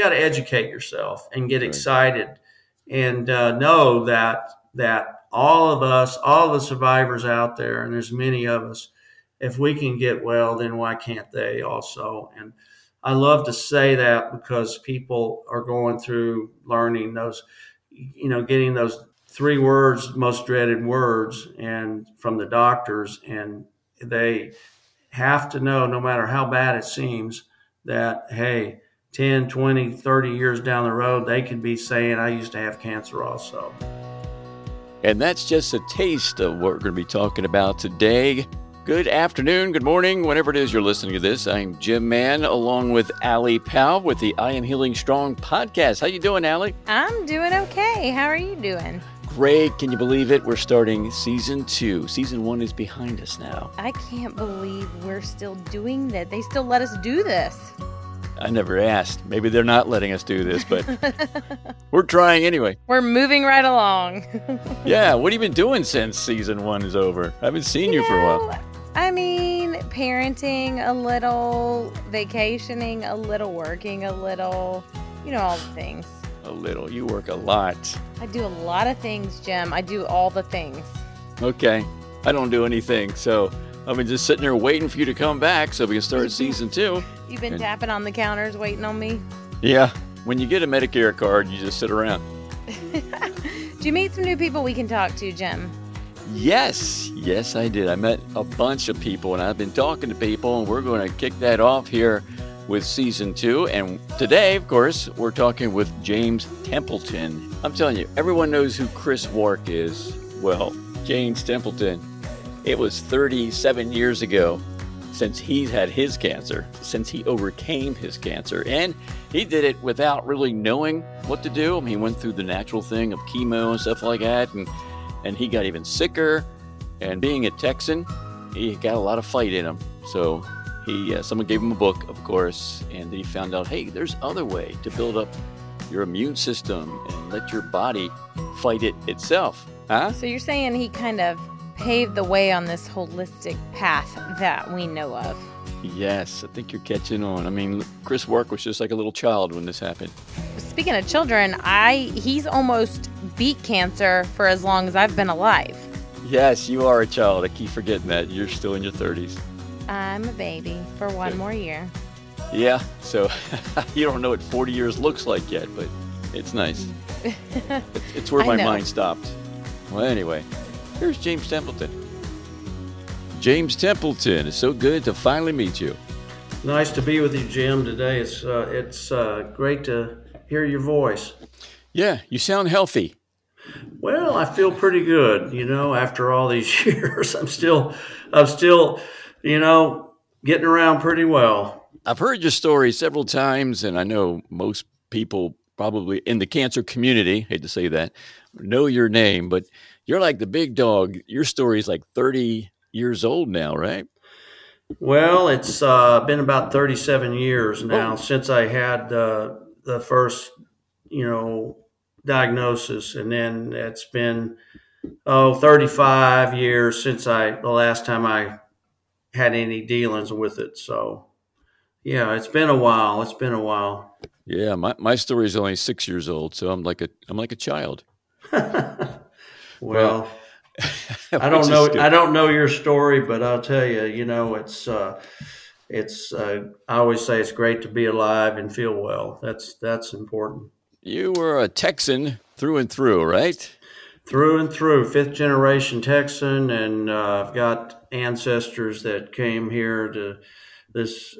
got to educate yourself and get excited and know that all of the survivors out there, and there's many of us, if we can get well, then why can't they also? And I love to say that because people are going through learning those, you know, getting those 3 words, most dreaded words, and from the doctors, and they have to know, no matter how bad it seems, that, hey, 10, 20, 30 years down the road, they could be saying, I used to have cancer also. And that's just a taste of what we're going to be talking about today. Good afternoon, good morning, whenever it is you're listening to this. I'm Jim Mann, along with Allie Powell with the I Am Healing Strong podcast. How you doing, Allie? I'm doing okay. How are you doing? Great. Can you believe it? We're starting season 2. Season 1 is behind us now. I can't believe we're still doing that. They still let us do this. I never asked. Maybe they're not letting us do this, but we're trying anyway. We're moving right along. Yeah. What have you been doing since season 1 is over? I haven't seen you for a while. I mean, parenting a little, vacationing a little, working a little, you know, all the things. A little. You work a lot. I do a lot of things, Jim. I do all the things. Okay. I don't do anything. So I've been just sitting there waiting for you to come back so we can start season 2. You've been tapping on the counters waiting on me? Yeah. When you get a Medicare card, you just sit around. Do you meet some new people we can talk to, Jim? Yes, I did. I met a bunch of people, and I've been talking to people, and we're going to kick that off here with season 2. And today, of course, we're talking with James Templeton. I'm telling you, everyone knows who Chris Wark is. Well, James Templeton. It was 37 years ago since he's had his cancer, since he overcame his cancer, and he did it without really knowing what to do. I mean, he went through the natural thing of chemo and stuff like that, and he got even sicker, and being a Texan, he got a lot of fight in him. So he someone gave him a book, of course, and he found out, hey, there's other way to build up your immune system and let your body fight it itself. Huh? So you're saying he kind of paved the way on this holistic path that we know of. Yes, I think you're catching on. I mean, Chris Wark was just like a little child when this happened. Speaking of children, he's almost beat cancer for as long as I've been alive. Yes, you are a child. I keep forgetting that. You're still in your 30s. I'm a baby for one more year. Yeah, so you don't know what 40 years looks like yet, but it's nice. It's where my mind stopped. Well, anyway, here's James Templeton. James Templeton, it's so good to finally meet you. Nice to be with you, Jim, today. It's great to hear your voice. Yeah, you sound healthy. Well, I feel pretty good, you know, after all these years. I'm still, you know, getting around pretty well. I've heard your story several times, and I know most people probably in the cancer community, hate to say that, know your name, but you're like the big dog. Your story is like 30 years old now, right? Well, it's been about 37 years now since I had the first, you know, diagnosis. And then it's been, 35 years since the last time I had any dealings with it. So yeah, it's been a while. Yeah. My story is only 6 years old. So I'm like a child. Well, I don't know your story, but I'll tell you, you know, it's I always say it's great to be alive and feel well. That's important. You were a Texan through and through, right? Through and through, 5th generation Texan, and I've got ancestors that came here to this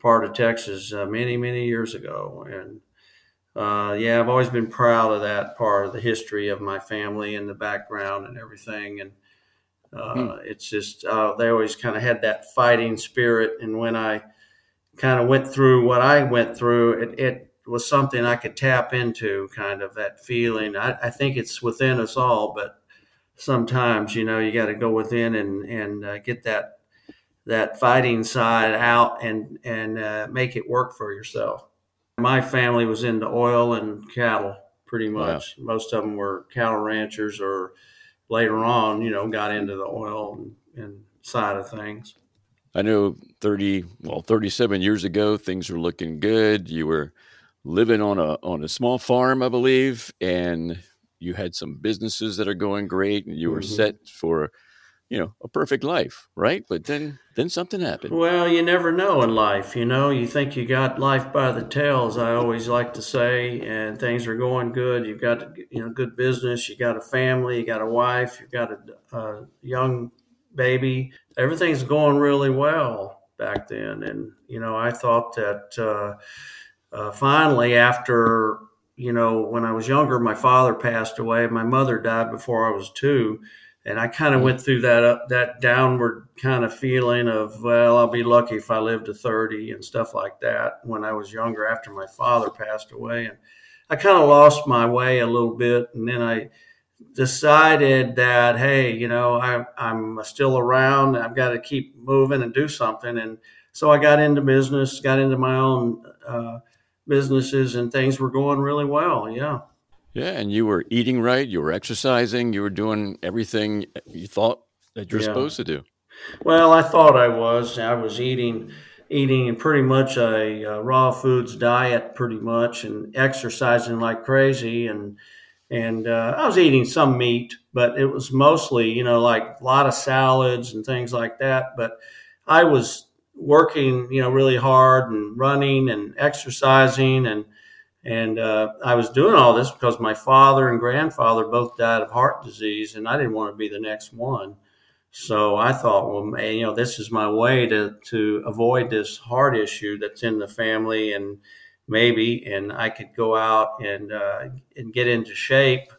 part of Texas many, many years ago, and I've always been proud of that part of the history of my family and the background and everything. And it's just, they always kind of had that fighting spirit. And when I kind of went through what I went through, it was something I could tap into, kind of that feeling. I think it's within us all, but sometimes, you know, you got to go within and get that fighting side out and make it work for yourself. My family was into oil and cattle, pretty much. Wow. Most of them were cattle ranchers, or later on, you know, got into the oil and side of things. I know 37 years ago, things were looking good. You were living on a small farm, I believe, and you had some businesses that are going great, and you were set for, you know, a perfect life, right? But then something happened. Well, you never know in life, you know. You think you got life by the tails, I always like to say, and things are going good. You've got, you know, good business. You got a family. You got a wife. You've got a young baby. Everything's going really well back then. And, you know, I thought that finally after, you know, when I was younger, my father passed away. My mother died before I was 2. And I kind of went through that downward kind of feeling of, well, I'll be lucky if I live to 30 and stuff like that when I was younger after my father passed away. And I kind of lost my way a little bit. And then I decided that, hey, you know, I'm still around. I've got to keep moving and do something. And so I got into business, got into my own businesses, and things were going really well. Yeah. Yeah, and you were eating right, you were exercising, you were doing everything you thought that you're supposed to do. Well, I thought I was. I was eating pretty much a raw foods diet, pretty much, and exercising like crazy. And I was eating some meat, but it was mostly, you know, like a lot of salads and things like that. But I was working, you know, really hard and running and exercising and I was doing all this because my father and grandfather both died of heart disease, and I didn't want to be the next one. So I thought, well, man, you know, this is my way to avoid this heart issue that's in the family, and maybe, and I could go out and get into shape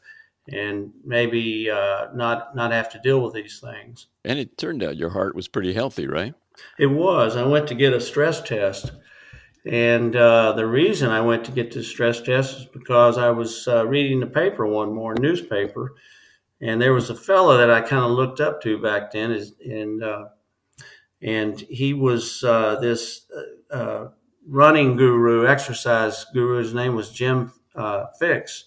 and maybe not have to deal with these things. And it turned out your heart was pretty healthy, right? It was. I went to get a stress test. And the reason I went to get this stress test is because I was reading the paper one morning, newspaper, and there was a fellow that I kind of looked up to back then, and he was this running guru, exercise guru. His name was Jim Fixx,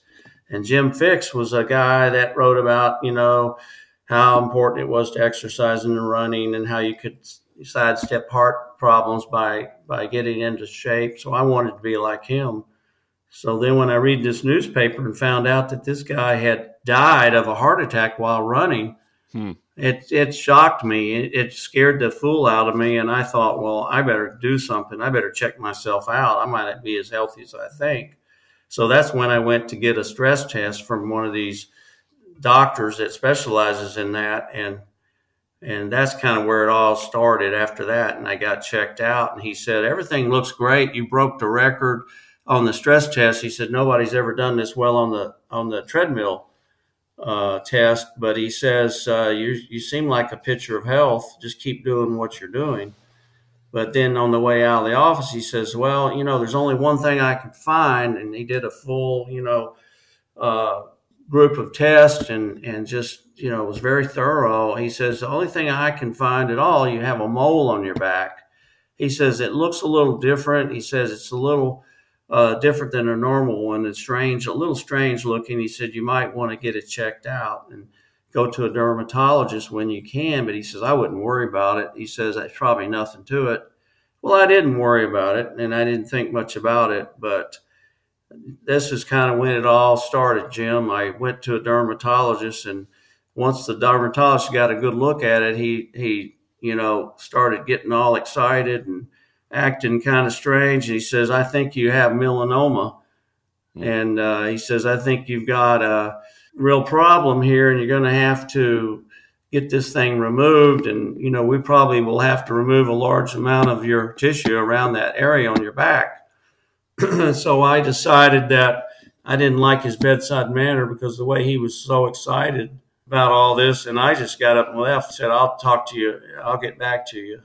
and Jim Fixx was a guy that wrote about, you know, how important it was to exercise and running, and how you could sidestep heart problems by getting into shape. So I wanted to be like him. So then when I read this newspaper and found out that this guy had died of a heart attack while running, it shocked me. It scared the fool out of me. And I thought, well, I better do something. I better check myself out. I might not be as healthy as I think. So that's when I went to get a stress test from one of these doctors that specializes in that. And that's kind of where it all started after that. And I got checked out, and he said, everything looks great. You broke the record on the stress test. He said, nobody's ever done this well on the treadmill test. But he says, you seem like a picture of health. Just keep doing what you're doing. But then on the way out of the office, he says, well, you know, there's only one thing I can find. And he did a full, you know, group of tests and just, you know, was very thorough. He says, the only thing I can find at all, you have a mole on your back. He says, it looks a little different. He says, it's a little different than a normal one. It's strange, a little strange looking. He said, you might want to get it checked out and go to a dermatologist when you can. But he says, I wouldn't worry about it. He says, there's probably nothing to it. Well, I didn't worry about it, and I didn't think much about it, but this is kind of when it all started, Jim. I went to a dermatologist, and once the dermatologist got a good look at it, he you know, started getting all excited and acting kind of strange. And he says, I think you have melanoma. And he says, I think you've got a real problem here, and you're going to have to get this thing removed. And, you know, we probably will have to remove a large amount of your tissue around that area on your back. So I decided that I didn't like his bedside manner because the way he was so excited about all this. And I just got up and left and said, I'll talk to you. I'll get back to you.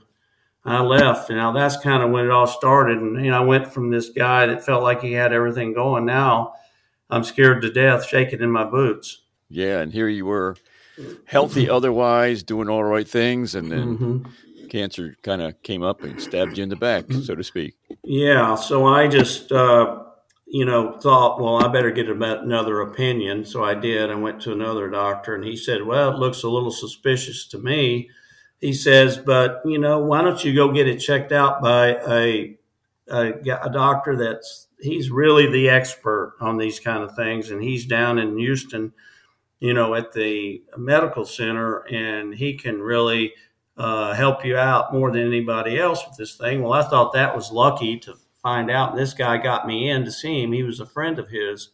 And I left. And now that's kind of when it all started. And, you know, I went from this guy that felt like he had everything going. Now I'm scared to death, shaking in my boots. Yeah. And here you were, healthy otherwise, doing all the right things. And then cancer kind of came up and stabbed you in the back, so to speak. Yeah. So I just, you know, thought, well, I better get another opinion. So I did. I went to another doctor, and he said, well, it looks a little suspicious to me. He says, but, you know, why don't you go get it checked out by a a doctor he's really the expert on these kind of things. And he's down in Houston, at the medical center, and he can really help you out more than anybody else with this thing. Well, I thought that was lucky to find out. And this guy got me in to see him. He was a friend of his.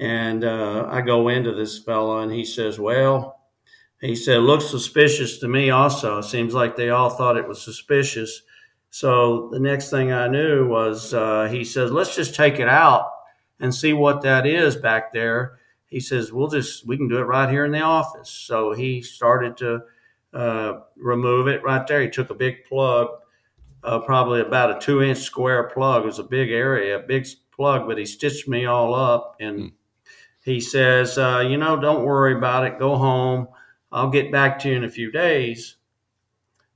And I go into this fella, and he says, looks suspicious to me also. It seems like they all thought it was suspicious. So the next thing I knew was he says, let's just take it out and see what that is back there. He says, we can do it right here in the office. So he started to remove it right there. He took a big plug, probably about a 2-inch square plug. It was a big area, big plug, but he stitched me all up. And he says, don't worry about it. Go home. I'll get back to you in a few days.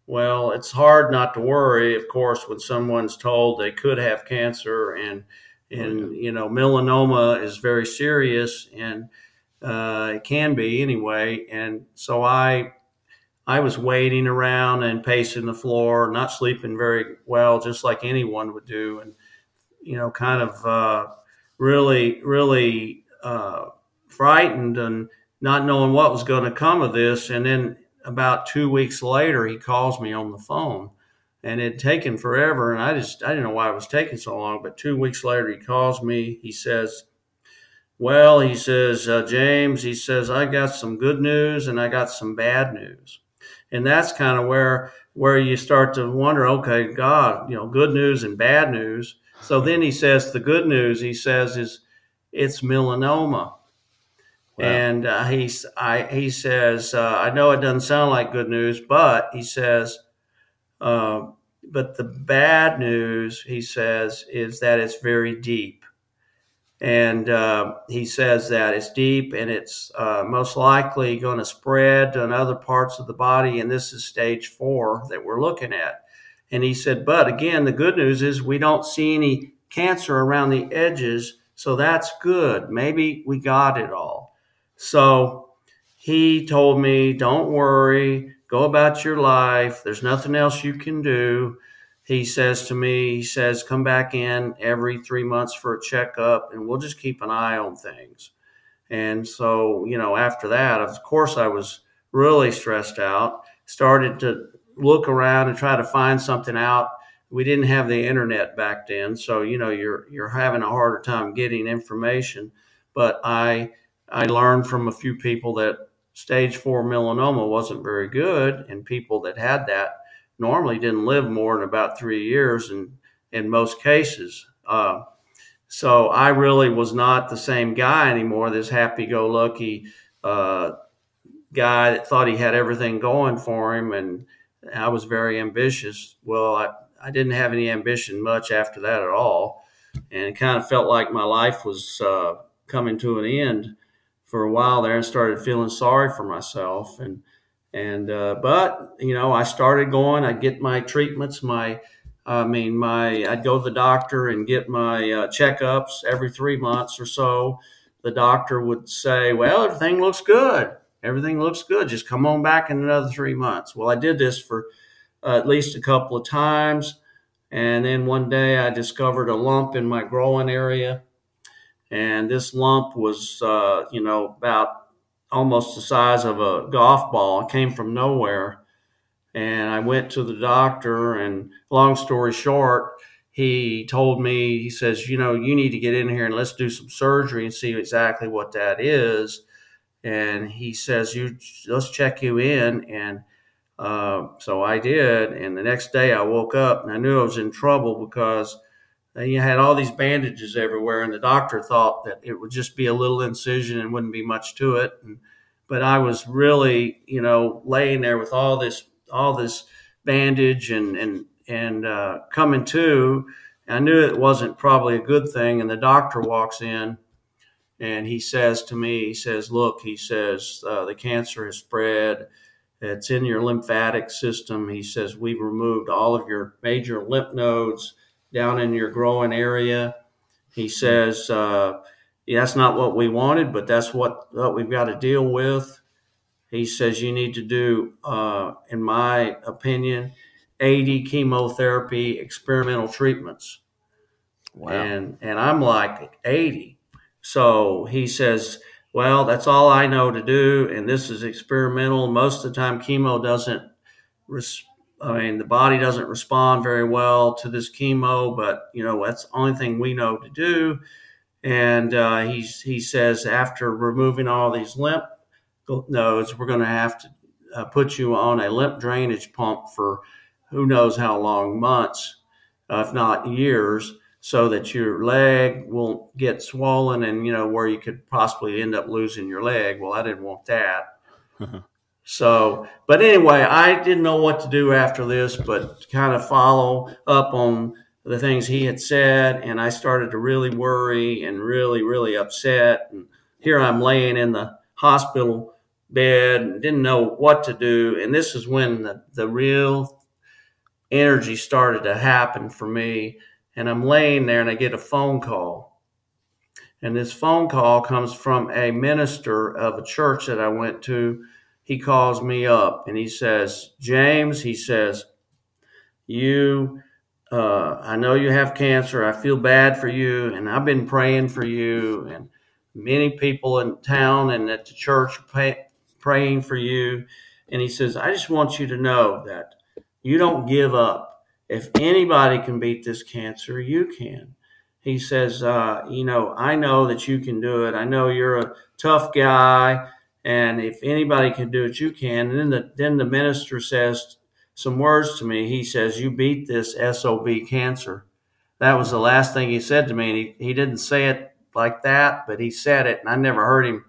Well, it's hard not to worry, of course, when someone's told they could have cancer and melanoma is very serious, and it can be anyway. And so I was waiting around and pacing the floor, not sleeping very well, just like anyone would do. And, kind of really, really frightened and not knowing what was going to come of this. And then about 2 weeks later, he calls me on the phone, and it had taken forever. And I didn't know why it was taking so long, but 2 weeks later, he calls me. He says, James, he says, I got some good news and I got some bad news. And that's kind of where you start to wonder, okay, God, good news and bad news. So then he says, the good news, he says, is it's melanoma. Wow. And he says, I know it doesn't sound like good news, but he says, but the bad news, he says, is that it's very deep. And he says that it's deep, and it's most likely going to spread to other parts of the body. And this is stage 4 that we're looking at. And he said, but again, the good news is we don't see any cancer around the edges. So that's good. Maybe we got it all. So he told me, don't worry, go about your life. There's nothing else you can do. He says to me, come back in every 3 months for a checkup, and we'll just keep an eye on things. And so, after that, of course, I was really stressed out, started to look around and try to find something out. We didn't have the internet back then. So, you're having a harder time getting information. But I learned from a few people that stage 4 melanoma wasn't very good. And people that had that normally didn't live more than about 3 years in most cases. So I really was not the same guy anymore, this happy-go-lucky guy that thought he had everything going for him. And I was very ambitious. Well, I didn't have any ambition much after that at all. And it kind of felt like my life was coming to an end for a while there, and started feeling sorry for myself. But I started going, I'd get my treatments, I'd go to the doctor and get my checkups every 3 months or so. The doctor would say, well, everything looks good. Everything looks good. Just come on back in another 3 months. Well, I did this for at least a couple of times. And then one day I discovered a lump in my groin area. And this lump was, about almost the size of a golf ball. It came from nowhere. And I went to the doctor, and long story short, he told me, he says, you need to get in here and let's do some surgery and see exactly what that is. And he says, let's check you in. And so I did. And the next day I woke up and I knew I was in trouble, because you had all these bandages everywhere. And the doctor thought that it would just be a little incision and wouldn't be much to it. But I was really, laying there with all this bandage and coming to. I knew it wasn't probably a good thing. And the doctor walks in. And he says to me, look, the cancer has spread. It's in your lymphatic system. He says, we've removed all of your major lymph nodes down in your groin area. He says, that's not what we wanted, but that's what we've got to deal with. He says, you need to do, in my opinion, 80 chemotherapy experimental treatments. Wow. And I'm like 80. So he says, well, that's all I know to do. And this is experimental. Most of the time, chemo doesn't, the body doesn't respond very well to this chemo, but you know, that's the only thing we know to do. And he says, after removing all these lymph nodes, we're going to have to put you on a lymph drainage pump for who knows how long, months, if not years, so that your leg won't get swollen and, you know, where you could possibly end up losing your leg. Well, I didn't want that. So, but anyway, I didn't know what to do after this, but kind of follow up on the things he had said. And I started to really worry and really, really upset. And here I'm laying in the hospital bed and didn't know what to do. And this is when the real energy started to happen for me. And I'm laying there and I get a phone call. And this phone call comes from a minister of a church that I went to. He calls me up and he says, James, he says, I know you have cancer. I feel bad for you. And I've been praying for you. And many people in town and at the church praying for you. And he says, I just want you to know that you don't give up. If anybody can beat this cancer, you can. He says, I know that you can do it. I know you're a tough guy, and if anybody can do it, you can. And then the minister says some words to me. He says, you beat this SOB cancer. That was the last thing he said to me, and he didn't say it like that, but he said it, and I never heard him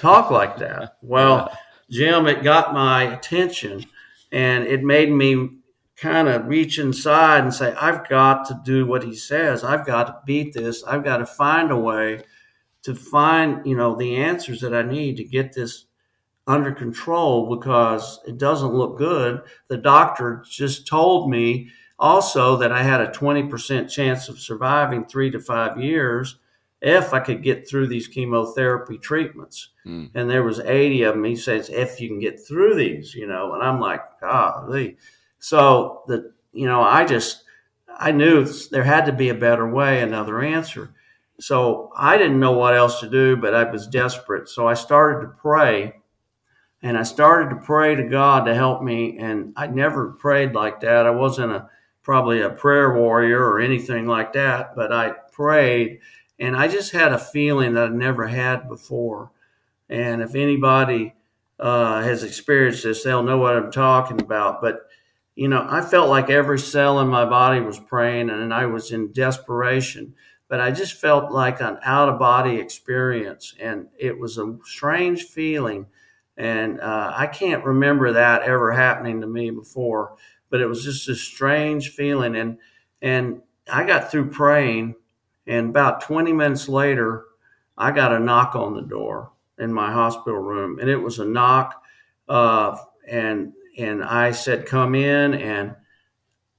talk like that. Well, Jim, it got my attention, and it made me kind of reach inside and say, I've got to do what he says. I've got to beat this. I've got to find a way to find, the answers that I need to get this under control, because it doesn't look good. The doctor just told me also that I had a 20% chance of surviving 3 to 5 years if I could get through these chemotherapy treatments. Mm. And there was 80 of them. He says, if you can get through these, and I'm like, golly. So I knew there had to be a better way, another answer. So I didn't know what else to do, but I was desperate. So I started to pray, and I started to pray to God to help me. And I never prayed like that. I wasn't probably a prayer warrior or anything like that, but I prayed, and I just had a feeling that I never had before. And if anybody has experienced this, they'll know what I'm talking about. But I felt like every cell in my body was praying, and I was in desperation, but I just felt like an out-of-body experience, and it was a strange feeling, and I can't remember that ever happening to me before, but it was just a strange feeling, and I got through praying, and about 20 minutes later, I got a knock on the door in my hospital room, and it was a knock, and I said, come in, and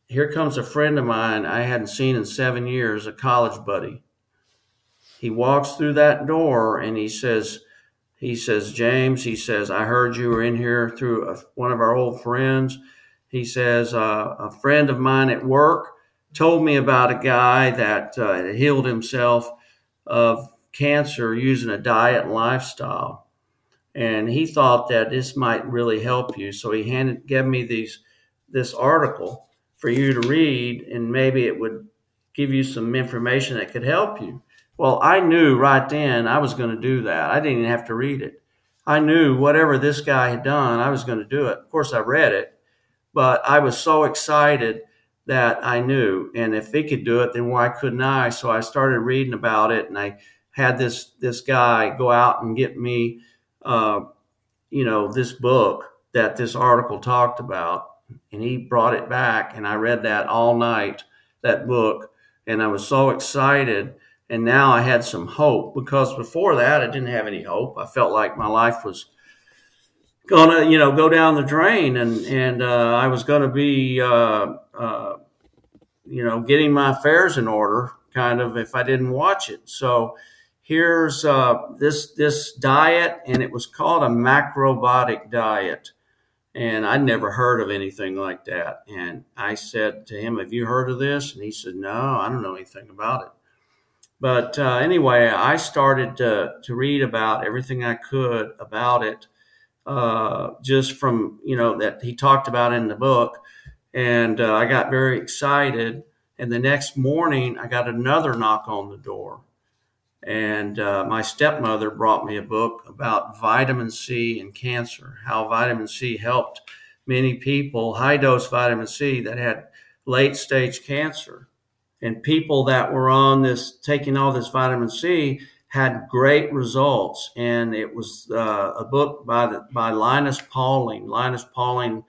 here comes a friend of mine I hadn't seen in 7 years, a college buddy. He walks through that door, and he says, James, he says, I heard you were in here through one of our old friends. He says, a friend of mine at work told me about a guy that healed himself of cancer using a diet and lifestyle. And he thought that this might really help you. So he gave me this article for you to read, and maybe it would give you some information that could help you. Well, I knew right then I was going to do that. I didn't even have to read it. I knew whatever this guy had done, I was going to do it. Of course, I read it, but I was so excited that I knew. And if he could do it, then why couldn't I? So I started reading about it, and I had this guy go out and get me this book that this article talked about, and he brought it back, and I read that all night, that book, and I was so excited, and now I had some hope, because before that I didn't have any hope. I felt like my life was gonna go down the drain, and I was gonna be getting my affairs in order kind of if I didn't watch it. So here's this diet, and it was called a macrobiotic diet. And I'd never heard of anything like that. And I said to him, have you heard of this? And he said, no, I don't know anything about it. But anyway, I started to read about everything I could about it, just from, you know, that he talked about in the book. And I got very excited. And the next morning, I got another knock on the door. And my stepmother brought me a book about vitamin C and cancer, how vitamin C helped many people, high-dose vitamin C that had late-stage cancer. And people that were on this, taking all this vitamin C, had great results. And it was a book by Linus Pauling. Linus Pauling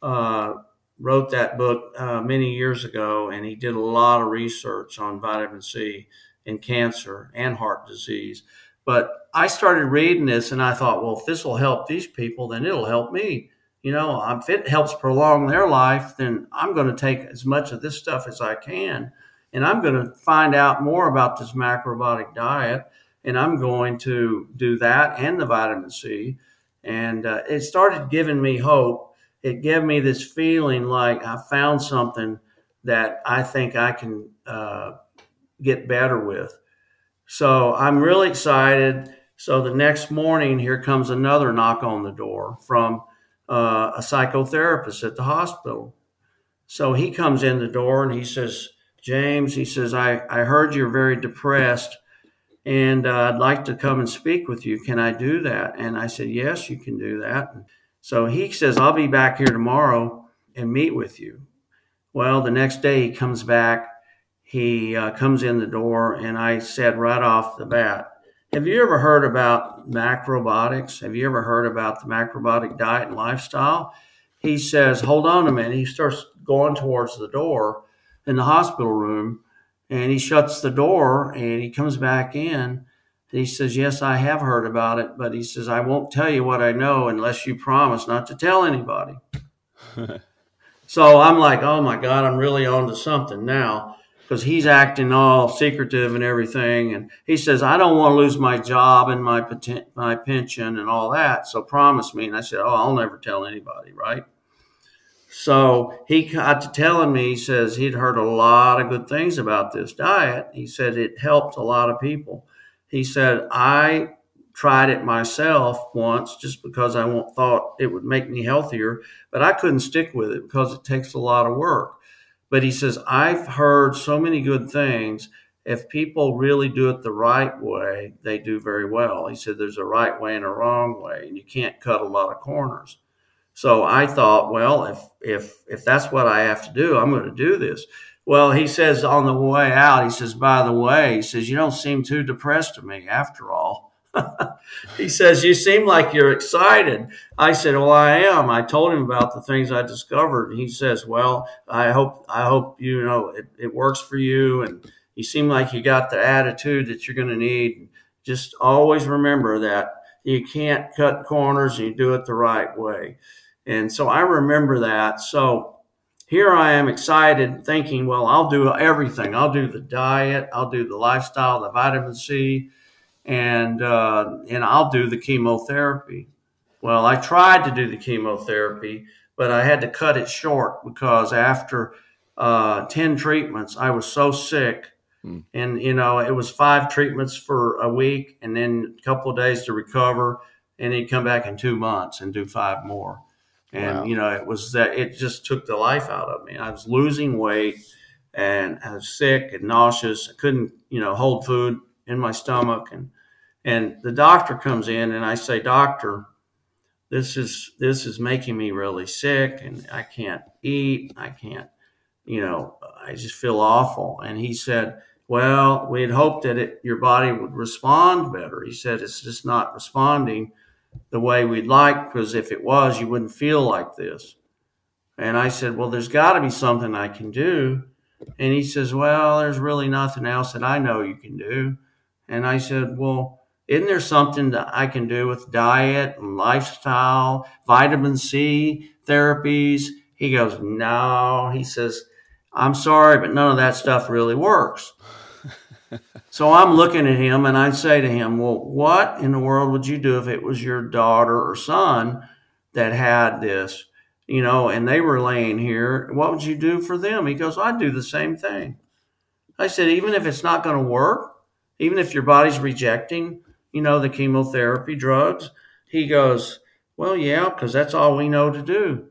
wrote that book many years ago, and he did a lot of research on vitamin C and cancer and heart disease. But I started reading this and I thought, well, if this will help these people, then it'll help me. You know, if it helps prolong their life, then I'm going to take as much of this stuff as I can. And I'm going to find out more about this macrobiotic diet. And I'm going to do that and the vitamin C. And it started giving me hope. It gave me this feeling like I found something that I think I can get better with. So I'm really excited. So the next morning, here comes another knock on the door from a psychotherapist at the hospital. So he comes in the door and he says, James, he says, I heard you're very depressed and I'd like to come and speak with you. Can I do that? And I said, yes, you can do that. So he says, I'll be back here tomorrow and meet with you. Well, the next day he comes back. He comes in the door, and I said right off the bat, have you ever heard about macrobiotics? Have you ever heard about the macrobiotic diet and lifestyle? He says, hold on a minute. He starts going towards the door in the hospital room, and he shuts the door, and he comes back in, and he says, yes, I have heard about it, but he says, I won't tell you what I know unless you promise not to tell anybody. So I'm like, oh, my God, I'm really on to something now. Because he's acting all secretive and everything. And he says, I don't want to lose my job and my pension and all that, so promise me. And I said, oh, I'll never tell anybody, right? So he got to telling me, he says he'd heard a lot of good things about this diet. He said it helped a lot of people. He said, I tried it myself once just because I thought it would make me healthier, but I couldn't stick with it because it takes a lot of work. But he says, I've heard so many good things. If people really do it the right way, they do very well. He said, there's a right way and a wrong way, and you can't cut a lot of corners. So I thought, well, if that's what I have to do, I'm going to do this. Well, he says on the way out, he says, by the way, he says, you don't seem too depressed to me after all. He says, you seem like you're excited. I said, well, I am. I told him about the things I discovered. And he says, well, I hope you know, it works for you. And you seem like you got the attitude that you're going to need. Just always remember that you can't cut corners and you do it the right way. And so I remember that. So here I am excited thinking, well, I'll do everything. I'll do the diet. I'll do the lifestyle, the vitamin C. And I'll do the chemotherapy. Well, I tried to do the chemotherapy, but I had to cut it short because after 10 treatments, I was so sick. And, you know, it was 5 treatments for a week and then a couple of days to recover. And he'd come back in 2 months and do 5 more. And, wow. You know, it was that it just took the life out of me. I was losing weight and I was sick and nauseous. I couldn't, you know, hold food in my stomach. And the doctor comes in and I say, doctor, this is making me really sick and I can't eat. I can't, you know, I just feel awful. And he said, well, we had hoped that your body would respond better. He said, it's just not responding the way we'd like, because if it was, you wouldn't feel like this. And I said, well, there's got to be something I can do. And he says, well, there's really nothing else that I know you can do. And I said, well, isn't there something that I can do with diet and lifestyle, vitamin C therapies? He goes, no. He says, I'm sorry, but none of that stuff really works. So I'm looking at him and I say to him, well, what in the world would you do if it was your daughter or son that had this, you know, and they were laying here. What would you do for them? He goes, I'd do the same thing. I said, even if it's not going to work, even if your body's rejecting, you know, the chemotherapy drugs, he goes, well, yeah, because that's all we know to do.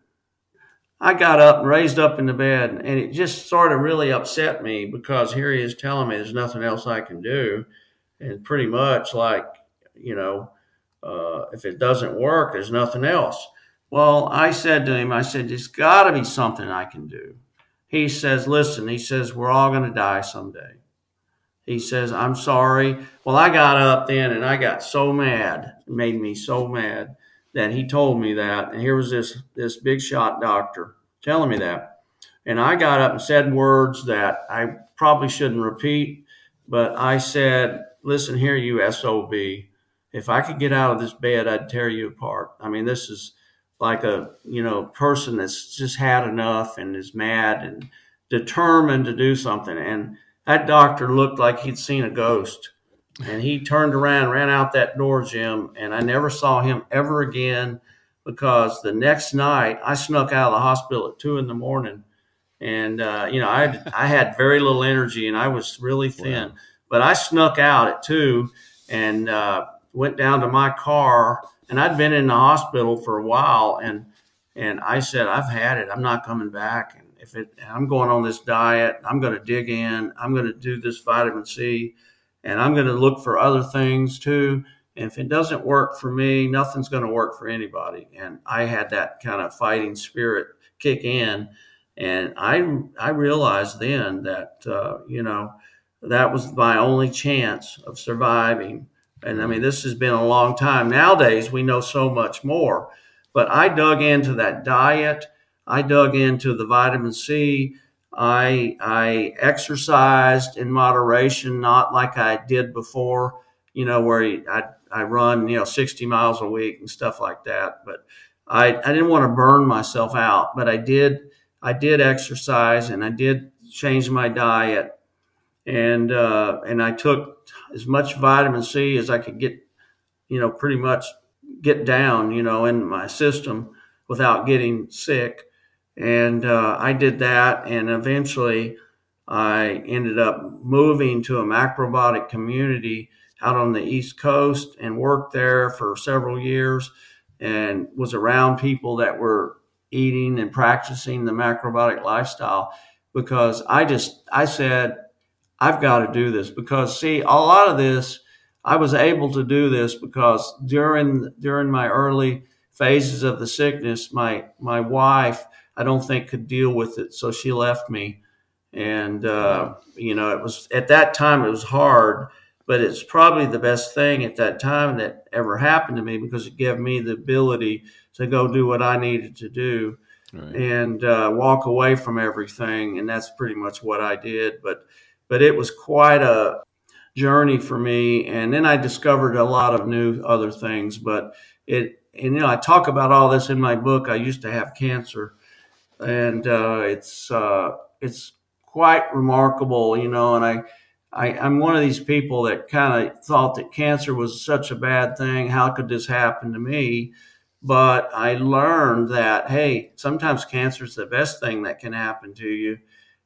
I got up, raised up in the bed, and it just sort of really upset me because here he is telling me there's nothing else I can do. And pretty much like, you know, if it doesn't work, there's nothing else. Well, I said to him, I said, there's got to be something I can do. He says, listen, he says, we're all going to die someday. He says, I'm sorry. Well, I got up then and I got so mad, it made me so mad that he told me that. And here was this big shot doctor telling me that. And I got up and said words that I probably shouldn't repeat, but I said, listen here, you SOB, if I could get out of this bed, I'd tear you apart. I mean, this is like a, you know, person that's just had enough and is mad and determined to do something. And that doctor looked like he'd seen a ghost. And he turned around, ran out that door, Jim, and I never saw him ever again because the next night I snuck out of the hospital at 2 a.m. And, you know, I had very little energy and I was really thin. Wow. But I snuck out at 2 and went down to my car, and I'd been in the hospital for a while, and I said, I've had it. I'm not coming back. And I'm going on this diet. I'm going to dig in. I'm going to do this vitamin C, and I'm going to look for other things too. And if it doesn't work for me, nothing's going to work for anybody. And I had that kind of fighting spirit kick in, and I realized then that, you know, that was my only chance of surviving. And I mean, this has been a long time. Nowadays, we know so much more. But I dug into that diet. I dug into the vitamin C. I exercised in moderation, not like I did before, you know, where I run, you know, 60 miles a week and stuff like that. But I didn't want to burn myself out. But I did exercise, and I did change my diet. And I took as much vitamin C as I could get, you know, pretty much get down, you know, in my system without getting sick. And I did that. And eventually I ended up moving to a macrobiotic community out on the East Coast and worked there for several years and was around people that were eating and practicing the macrobiotic lifestyle because I said, I've got to do this because, see, a lot of this, I was able to do this because during my early phases of the sickness, my wife, I don't think could deal with it. So she left me. And, you know, it was at that time, it was hard, but it's probably the best thing at that time that ever happened to me because it gave me the ability to go do what I needed to do. Right. And walk away from everything. And that's pretty much what I did. But it was quite a journey for me. And then I discovered a lot of new other things. But you know, I talk about all this in my book, I Used to Have Cancer. And it's quite remarkable, you know, and I'm one of these people that kind of thought that cancer was such a bad thing. How could this happen to me? But I learned that, hey, sometimes cancer is the best thing that can happen to you.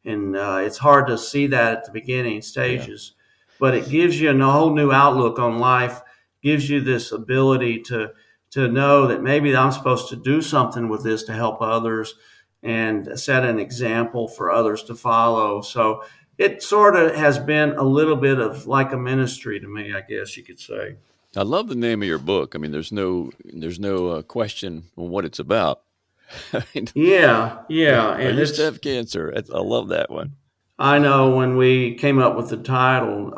And it's hard to see that at the beginning stages, yeah. But it gives you a whole new outlook on life, gives you this ability to know that maybe I'm supposed to do something with this to help others and set an example for others to follow. So it sort of has been a little bit of like a ministry to me, I guess you could say. I love the name of your book. I mean, there's no question on what it's about. I mean, yeah. And I used to have cancer. I love that one. I know when we came up with the title,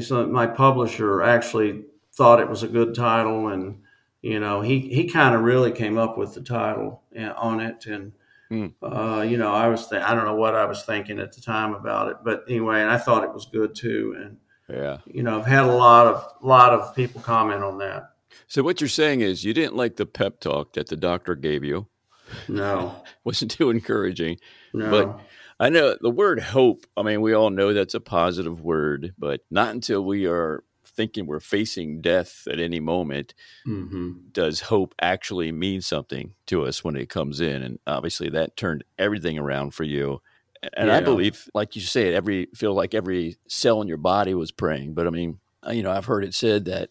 so my publisher actually thought it was a good title, and you know he kind of really came up with the title on it. And you know, I don't know what I was thinking at the time about it, but anyway, and I thought it was good too. And yeah, you know, I've had a lot of people comment on that. So what you're saying is you didn't like the pep talk that the doctor gave you. No. Wasn't too encouraging. No. But I know the word hope, I mean, we all know that's a positive word, but not until we are thinking we're facing death at any moment, does hope actually mean something to us when it comes in? And obviously that turned everything around for you. And I believe, like you said, every cell in your body was praying. But I mean, you know, I've heard it said that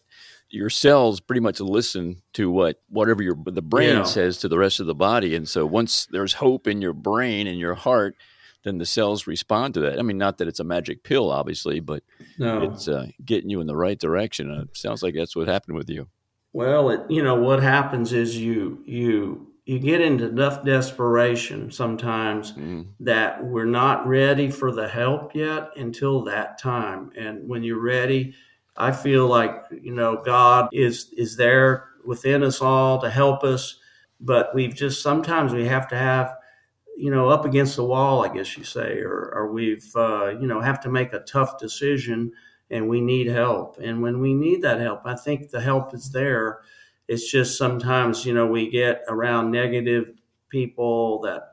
your cells pretty much listen to whatever the brain says to the rest of the body. And so once there's hope in your brain and your heart, then the cells respond to that. I mean, not that it's a magic pill, obviously, but it's getting you in the right direction. It sounds like that's what happened with you. Well, what happens is you get into enough desperation sometimes that we're not ready for the help yet until that time. And when you're ready, I feel like, God is there within us all to help us, but sometimes we have to have, up against the wall, I guess you say, or we've, have to make a tough decision and we need help. And when we need that help, I think the help is there. It's just sometimes, we get around negative people that,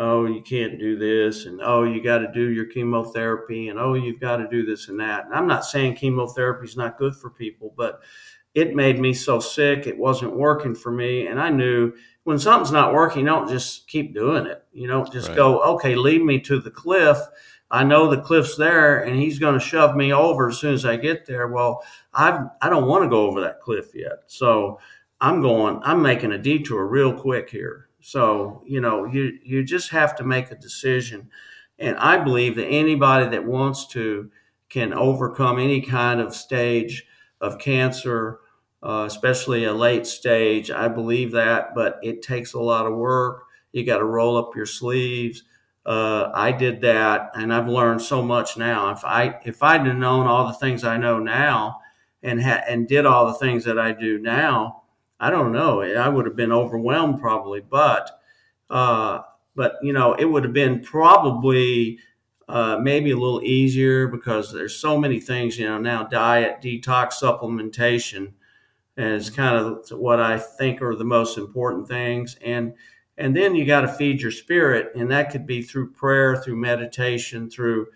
oh, you can't do this, and oh, you got to do your chemotherapy, and oh, you've got to do this and that. And I'm not saying chemotherapy is not good for people, but it made me so sick. It wasn't working for me. And I knew when something's not working, don't just keep doing it. You don't just go, okay, lead me to the cliff. I know the cliff's there and he's going to shove me over as soon as I get there. Well, I don't want to go over that cliff yet. So I'm making a detour real quick here. So, you just have to make a decision. And I believe that anybody that wants to can overcome any kind of stage of cancer, especially a late stage. I believe that, but it takes a lot of work. You got to roll up your sleeves. I did that, and I've learned so much now. If I'd have known all the things I know now and did all the things that I do now, I don't know. I would have been overwhelmed probably, but it would have been probably maybe a little easier because there's so many things, now diet, detox, supplementation is kind of what I think are the most important things. And then you got to feed your spirit, and that could be through prayer, through meditation, through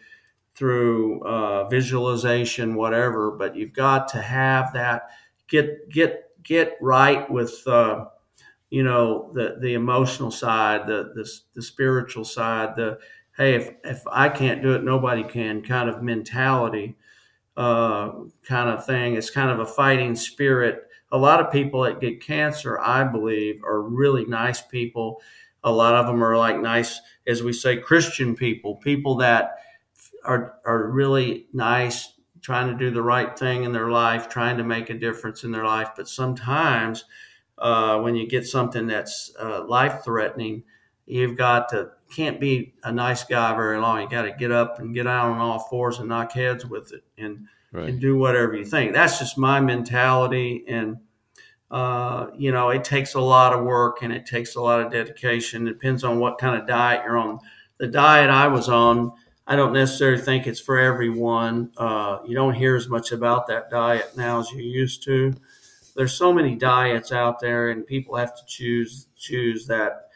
visualization, whatever, but you've got to have that, get right with, the emotional side, the spiritual side, the, hey, if I can't do it, nobody can kind of mentality, kind of thing. It's kind of a fighting spirit. A lot of people that get cancer, I believe, are really nice people. A lot of them are like nice, as we say, Christian people that are really nice, trying to do the right thing in their life, trying to make a difference in their life. But sometimes when you get something that's life-threatening, can't be a nice guy very long. You got to get up and get out on all fours and knock heads with it and do whatever you think. That's just my mentality. And, it takes a lot of work and it takes a lot of dedication. It depends on what kind of diet you're on. The diet I was on, I don't necessarily think it's for everyone. You don't hear as much about that diet now as you used to. There's so many diets out there, and people have to choose that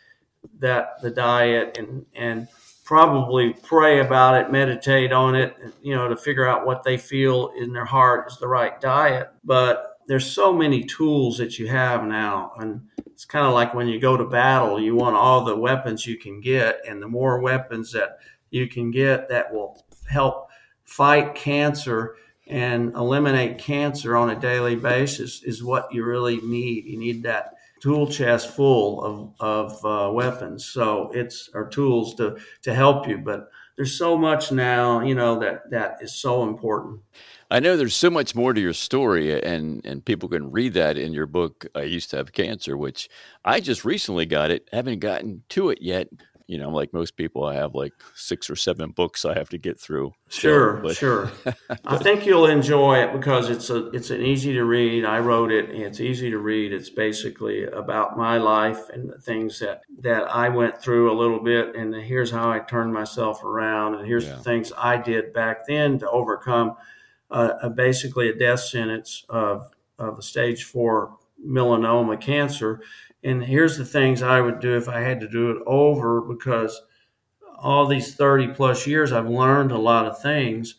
the diet and probably pray about it, meditate on it, to figure out what they feel in their heart is the right diet. But there's so many tools that you have now. And it's kind of like when you go to battle, you want all the weapons you can get. And the more weapons that you can get that will help fight cancer and eliminate cancer on a daily basis is what you really need. You need that tool chest full of weapons. So it's our tools to help you, but there's so much now, that is so important. I know there's so much more to your story, and people can read that in your book, I Used to Have Cancer, which I just recently got it, haven't gotten to it yet. Like most people, I have like 6 or 7 books I have to get through. Sure. I think you'll enjoy it because it's an easy to read. I wrote it, and it's easy to read. It's basically about my life and the things that I went through a little bit, and here's how I turned myself around, and here's the things I did back then to overcome basically a death sentence of a stage 4 melanoma cancer. And here's the things I would do if I had to do it over, because all these 30 plus years, I've learned a lot of things.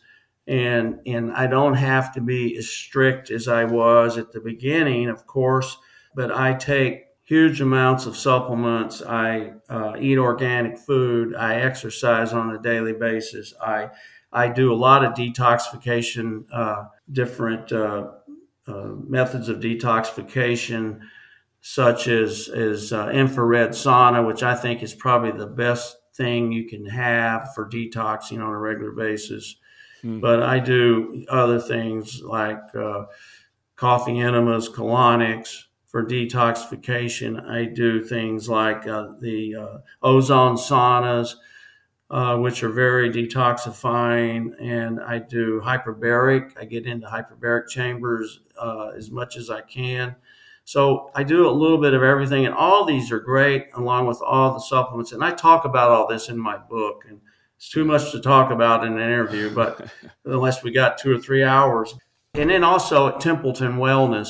And I don't have to be as strict as I was at the beginning, of course, but I take huge amounts of supplements. I eat organic food. I exercise on a daily basis. I do a lot of detoxification, different methods of detoxification, such as infrared sauna, which I think is probably the best thing you can have for detoxing on a regular basis. Mm-hmm. But I do other things like coffee enemas, colonics for detoxification. I do things like the ozone saunas, which are very detoxifying. And I do hyperbaric. I get into hyperbaric chambers as much as I can. So I do a little bit of everything. And all these are great, along with all the supplements. And I talk about all this in my book. And it's too much to talk about in an interview, but unless we got 2 or 3 hours. And then also at Templeton Wellness,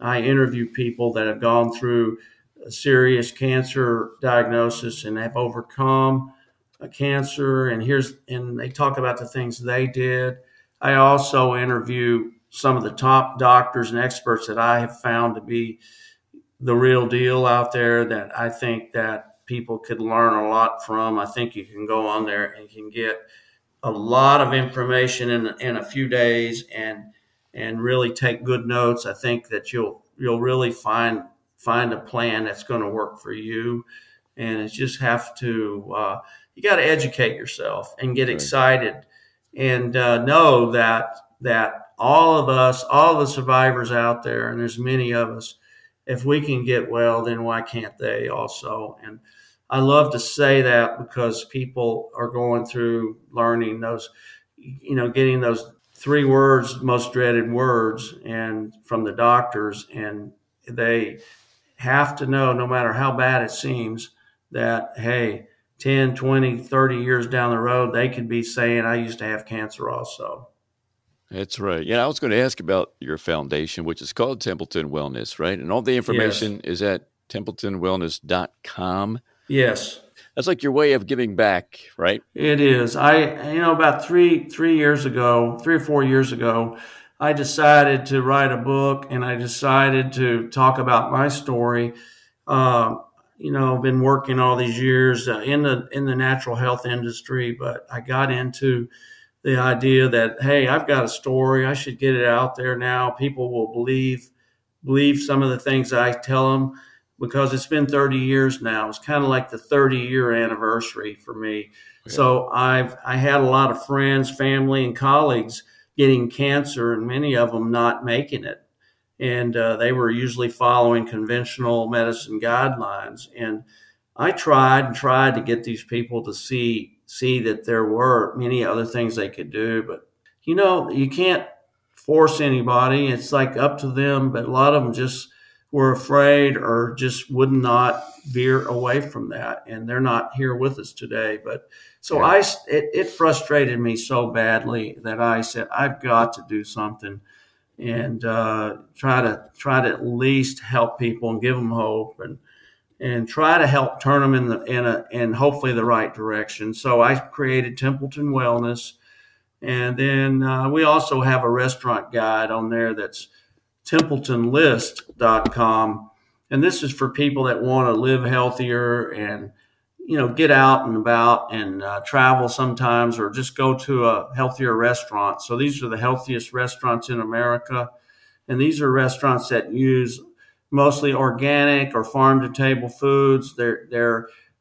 I interview people that have gone through a serious cancer diagnosis and have overcome a cancer. And they talk about the things they did. I also interview some of the top doctors and experts that I have found to be the real deal out there, that I think that people could learn a lot from. I think you can go on there and can get a lot of information in a few days and really take good notes. I think that you'll really find a plan that's going to work for you. And it's just you got to educate yourself and get excited and know that all of the survivors out there, and there's many of us, if we can get well, then why can't they also? And I love to say that because people are going through learning those, getting those 3 words, most dreaded words, and from the doctors. And they have to know, no matter how bad it seems, that, hey, 10, 20, 30 years down the road, they could be saying, I used to have cancer also. That's right. Yeah, I was going to ask about your foundation, which is called Templeton Wellness, right? And all the information is at templetonwellness.com. Yes. That's like your way of giving back, right? It is. About three or four years ago, I decided to write a book, and I decided to talk about my story. I've been working all these years in the natural health industry, but I got into the idea that, hey, I've got a story. I should get it out there now. People will believe some of the things I tell them, because it's been 30 years now. It's kind of like the 30-year anniversary for me. Yeah. So I had a lot of friends, family, and colleagues getting cancer, and many of them not making it. And they were usually following conventional medicine guidelines. And I tried to get these people to see that there were many other things they could do, but you can't force anybody. It's like up to them, but a lot of them just were afraid or just would not veer away from that. And they're not here with us today. But so it frustrated me so badly that I said, I've got to do something and try to at least help people and give them hope and try to help turn them in hopefully the right direction. So I created Templeton Wellness. And then we also have a restaurant guide on there that's TempletonList.com. And this is for people that want to live healthier and, get out and about and travel sometimes, or just go to a healthier restaurant. So these are the healthiest restaurants in America. And these are restaurants that use mostly organic or farm-to-table foods. They're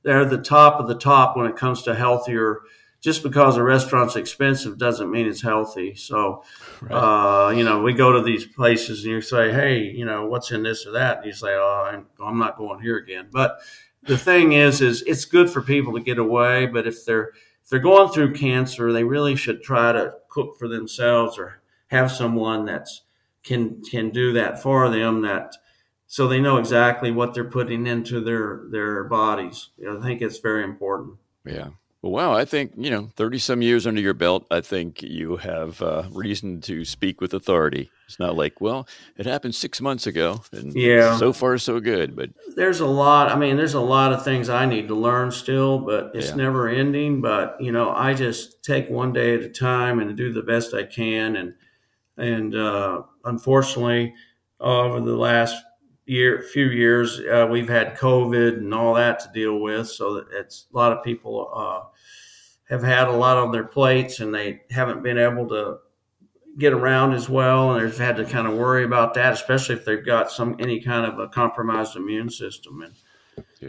the top of the top when it comes to healthier. Just because a restaurant's expensive doesn't mean it's healthy. So, we go to these places and you say, hey, what's in this or that? And you say, oh, I'm not going here again. But the thing is it's good for people to get away. But if they're going through cancer, they really should try to cook for themselves or have someone that's can do that for them, that so they know exactly what they're putting into their bodies. I think it's very important. Yeah. Well, wow, I think, 30 some years under your belt, I think you have reason to speak with authority. It's not like, well, it happened 6 months ago and so far so good. But there's a lot. I mean, there's a lot of things I need to learn still, but it's never ending. But, I just take one day at a time and do the best I can. And unfortunately, over the last few years, we've had COVID and all that to deal with. So that it's a lot of people have had a lot on their plates and they haven't been able to get around as well. And they've had to kind of worry about that, especially if they've got any kind of a compromised immune system,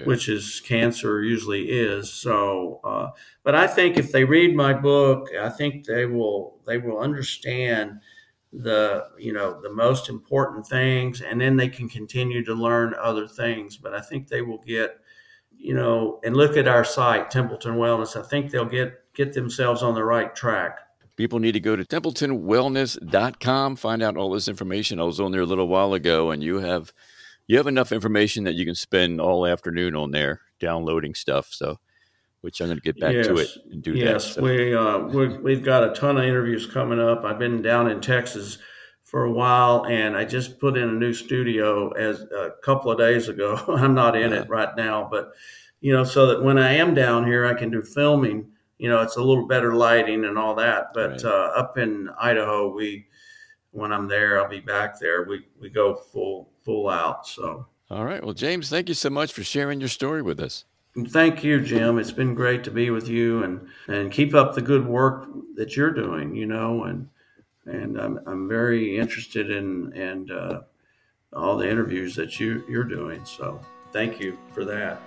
which is cancer usually is. So, but I think if they read my book, I think they will understand the most important things, and then they can continue to learn other things. But I think they will get, and look at our site, Templeton Wellness. I think they'll get themselves on the right track. People need to go to templetonwellness.com, find out all this information. I was on there a little while ago, and you have enough information that you can spend all afternoon on there downloading stuff. So, which I'm going to get back to it and do that. So. We've got a ton of interviews coming up. I've been down in Texas for a while, and I just put in a new studio as a couple of days ago. I'm not in it right now, but so that when I am down here, I can do filming. It's a little better lighting and all that. But up in Idaho, when I'm there, I'll be back there. We go full out. So all right. Well, James, thank you so much for sharing your story with us. Thank you, Jim. It's been great to be with you, and keep up the good work that you're doing. And I'm very interested in all the interviews that you're doing. So thank you for that.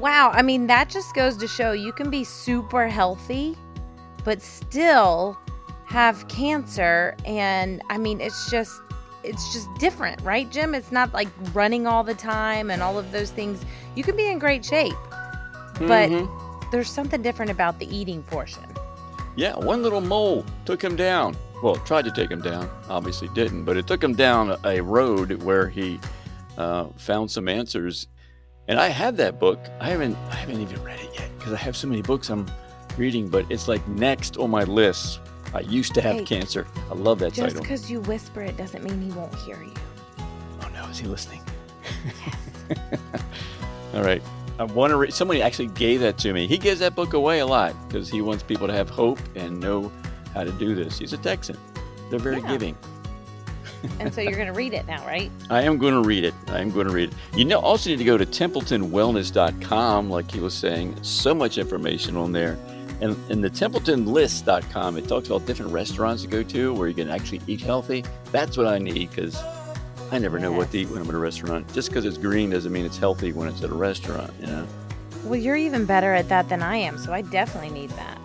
Wow. I mean, that just goes to show you can be super healthy, but still have cancer. And I mean, it's just different, right, Jim? It's not like running all the time and all of those things. You can be in great shape, but there's something different about the eating portion. Yeah, one little mole took him down. Well, tried to take him down, obviously didn't, but it took him down a road where he found some answers. And I had that book. I haven't even read it yet because I have so many books I'm reading, but it's like next on my list. I Used to Have Cancer. I love that title. Just because you whisper it doesn't mean he won't hear you. Oh no, is he listening? Yes. All right. I want to read. Somebody actually gave that to me. He gives that book away a lot because he wants people to have hope and know how to do this. He's a Texan. They're very giving. And so you're going to read it now, right? I am going to read it. You also need to go to templetonwellness.com, like he was saying. So much information on there. And the TempletonList.com, it talks about different restaurants to go to where you can actually eat healthy. That's what I need because I never know what to eat when I'm at a restaurant. Just because it's green doesn't mean it's healthy when it's at a restaurant, Well, you're even better at that than I am, so I definitely need that.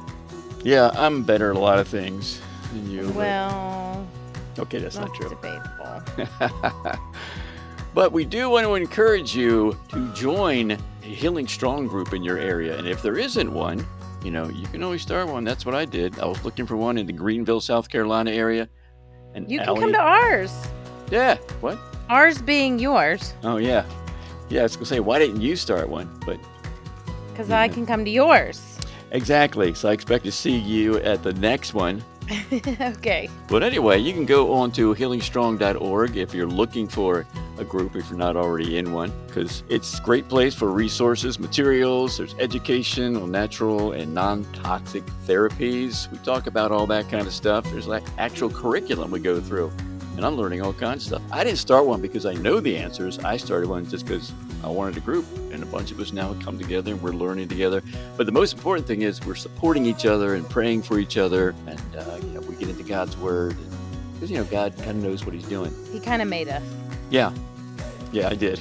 Yeah, I'm better at a lot of things than you. Well, okay, that's not true. Debatable. But we do want to encourage you to join a Healing Strong group in your area. And if there isn't one, you can always start one. That's what I did. I was looking for one in the Greenville, South Carolina area. And you can come to ours. Yeah. What? Ours being yours. Oh, yeah. Yeah, I was going to say, why didn't you start one? But because I can come to yours. Exactly. So I expect to see you at the next one. Okay. But anyway, you can go on to healingstrong.org if you're looking for a group, if you're not already in one, because it's a great place for resources, materials. There's education on natural and non-toxic therapies. We talk about all that kind of stuff. There's like actual curriculum we go through, and I'm learning all kinds of stuff. I didn't start one because I know the answers. I started one just because I wanted a group, and a bunch of us now come together and we're learning together. But the most important thing is we're supporting each other and praying for each other, and we get into God's word because God kind of knows what He's doing. He kind of made us. Yeah, I did.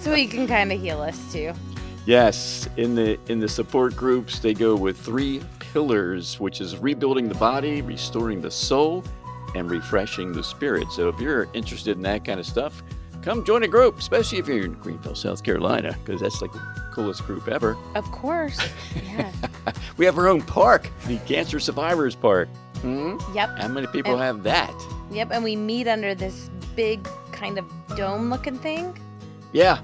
So He can kind of heal us too. Yes, in the support groups, they go with 3 pillars, which is rebuilding the body, restoring the soul, and refreshing the spirit. So if you're interested in that kind of stuff, come join a group, especially if you're in Greenville, South Carolina, because that's like the coolest group ever. Of course, yes. We have our own park, the Cancer Survivors Park. Yep. How many people have that? Yep, and we meet under this big kind of dome-looking thing. Yeah.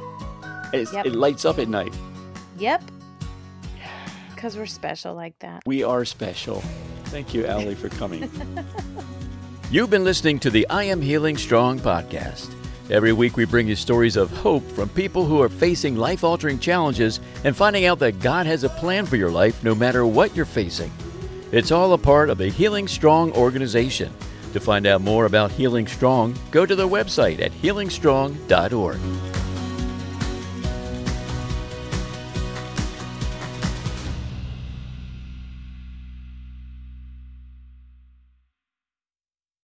It lights up at night. Yep. Yeah. Because we're special like that. We are special. Thank you, Allie, for coming. You've been listening to the I Am Healing Strong podcast. Every week we bring you stories of hope from people who are facing life-altering challenges and finding out that God has a plan for your life no matter what you're facing. It's all a part of the Healing Strong organization. To find out more about Healing Strong, go to their website at healingstrong.org.